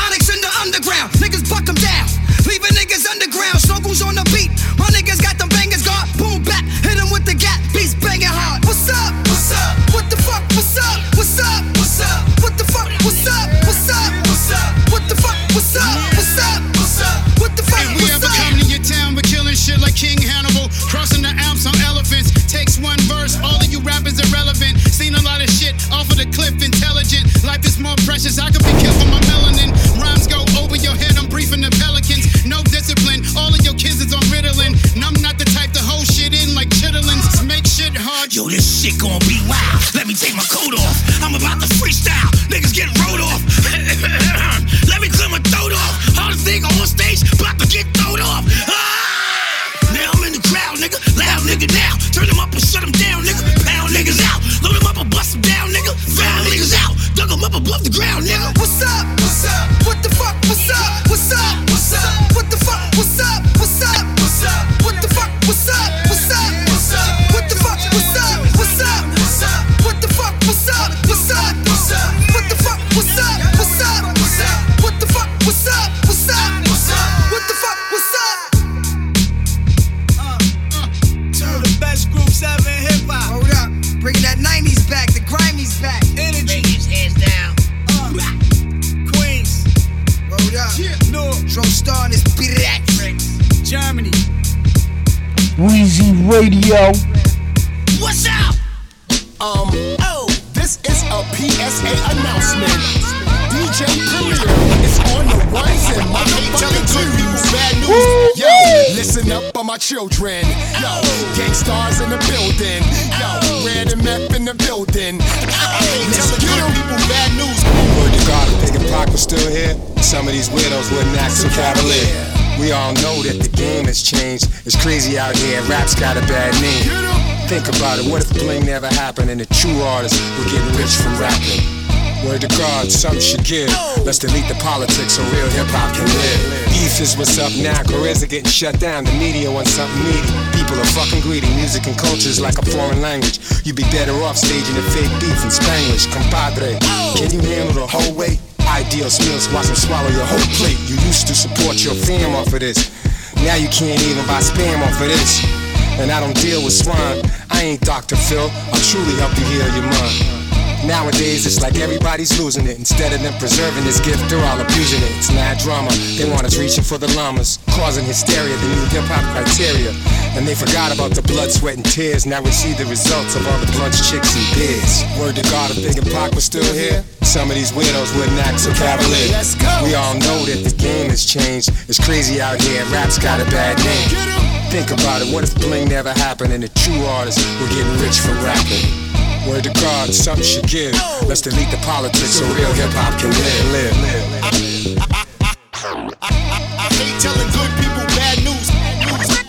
Onyx in the underground. Niggas buck them down, leaving niggas underground. Snuggles on the beat, my niggas got them bangers guard. Boom back, hit them with the gap, beats banging hard. What's up? What's up? What the fuck? What's up? What's up? What's up? What the fuck? What's up? What's up? What's up? What the fuck? What's up? What's up? What's up? What the fuck? If we ever come to your town, we're killing shit like King Hannibal. Crossing the Alps on elephants, takes one verse. All of you rappers irrelevant. Seen a lot of shit off of the cliff, intelligent. Life is more precious, I could be killed for my melanin. Rhymes go over your head, I'm briefing the pelicans. No discipline, all of your kids is on Ritalin. And I'm not the type to hold shit in like chitterlings. Make shit hard. Yo, this shit gon' be wild. Let me take my coat off. I'm about to freestyle. Niggas get rolled off. Let me clear my throat off. Hardest thing on stage, about to get thrown off. Ah! Now I'm in the crowd, nigga. Loud nigga now. Turn them up and shut them down, nigga. Pound niggas out. Load them up and bust them down, nigga. Found niggas out. Dug them up above the ground, nigga. What's up? What's up? What the fuck? What's up? What's up? What's up? What the fuck? What's up? What's up? What's up? What the fuck? What's up? What's up? What's up? What the fuck? What's up? What's up? What's up? What the fuck? What's up? What's up? What's up? What the fuck? What's up? What's up? What's up? What the fuck? What's up? What's up? What's up? What the fuck? What's up? The best groups ever in hip hop. Hold up, bringing that nineties back, the grimies back. Energy, hands down. Uh, Queens, hold up. Yeah. No, Trostar and his Pirates. Germany, Weezy Radio. What's up? Um, oh, this is a P S A announcement. D J Premier is on the rise and motherfucking T V. Bad news. Yo, listen up for my children. Yo, gangstars in the building. Yo, Red and Meth in the building. Let's get them people bad news. Word to God, if Big and Pac was still here, some of these widows wouldn't act so cavalier. We all know that the game has changed. It's crazy out here, rap's got a bad name. Think about it, what if bling never happened and the true artists were getting rich from rapping? Word to God, some should give. Let's delete the politics so real hip-hop can live. Beef is what's up now, careers are getting shut down. The media wants something needy. People are fucking greedy. Music and culture's like a foreign language. You'd be better off staging a fake beef in Spanish. Compadre, can you handle the whole weight? Ideal skills, watch them swallow your whole plate. You used to support your fam off of this. Now you can't even buy spam off of this. And I don't deal with swine. I ain't Doctor Phil. I'll truly help you heal your mind. Nowadays, it's like everybody's losing it. Instead of them preserving this gift, they're all abusing it. It's not drama. They want us reaching for the llamas, causing hysteria, the new hip-hop criteria. And they forgot about the blood, sweat, and tears. Now we see the results of all the blunts, chicks, and beers. Word to God, if Big and Pac was still here, some of these widows wouldn't act so cavalier. We all know that the game has changed. It's crazy out here, rap's got a bad name. Think about it, what if bling never happened and the true artists were getting rich from rapping? Word to God, something should give. Let's delete the politics so real hip-hop can live, live, live. I, I, I, I, I, I hate telling good people bad news. I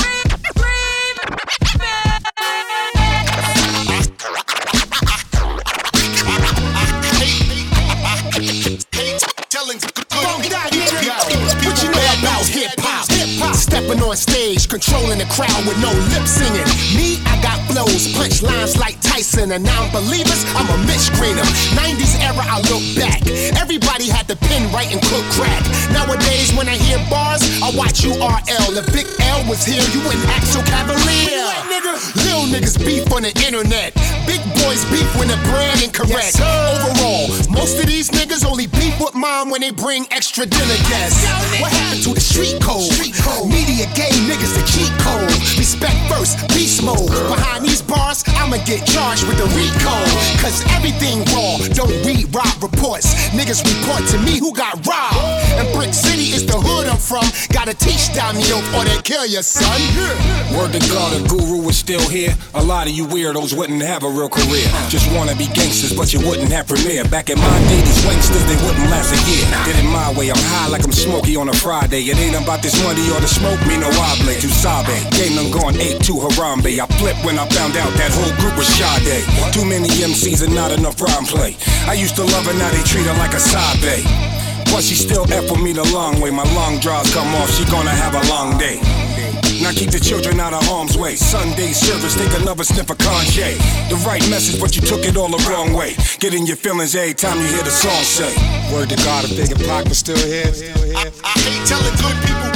hate telling good people bad news. Hip-hop. Stepping on stage, controlling the crowd with no lip singing. Me, I got flows, punch lines like Tyson. And non-believers, I'm a Mitch Greener. nineties era, I look back. Everybody had to pen, write, and cook crack. Nowadays, when I hear bars, I watch U R L. If Big L was here, you wouldn't act so cavalier. Little niggas beef on the internet. Big boys beef when the brand incorrect. Overall, most of these niggas only beef with mom when they bring extra dinner guests. What happened to the street code? Media gay niggas, the cheat code. Respect first, beast mode. Behind these bars, I I'ma get charged with the recall. Cause everything raw, don't read rob reports. Niggas report to me who got robbed. And Brick City is the hood I'm from. Gotta teach Domino or they kill your son. Word to God, the guru is still here. A lot of you weirdos wouldn't have a real career. Just wanna be gangsters, but you wouldn't have premiere. Back in my day, these gangsters, they wouldn't last a year. Did it my way, I'm high like I'm Smokey on a Friday. It ain't about this money or the smoke, me no oblate. You sabe, game done gone eight two Harambe. I flipped when I found out that whole group was Sade. Too many M Cs and not enough rhyme play. I used to love her, now they treat her like a side bae. But she still effing me the long way. My long draws come off, she gonna have a long day. Now keep the children out of harm's way. Sunday service, take another sniff of Kanye. The right message, but you took it all the wrong way. Get in your feelings every time you hear the song say. Word to God, if Big and Pac was still here. I, I hate telling good people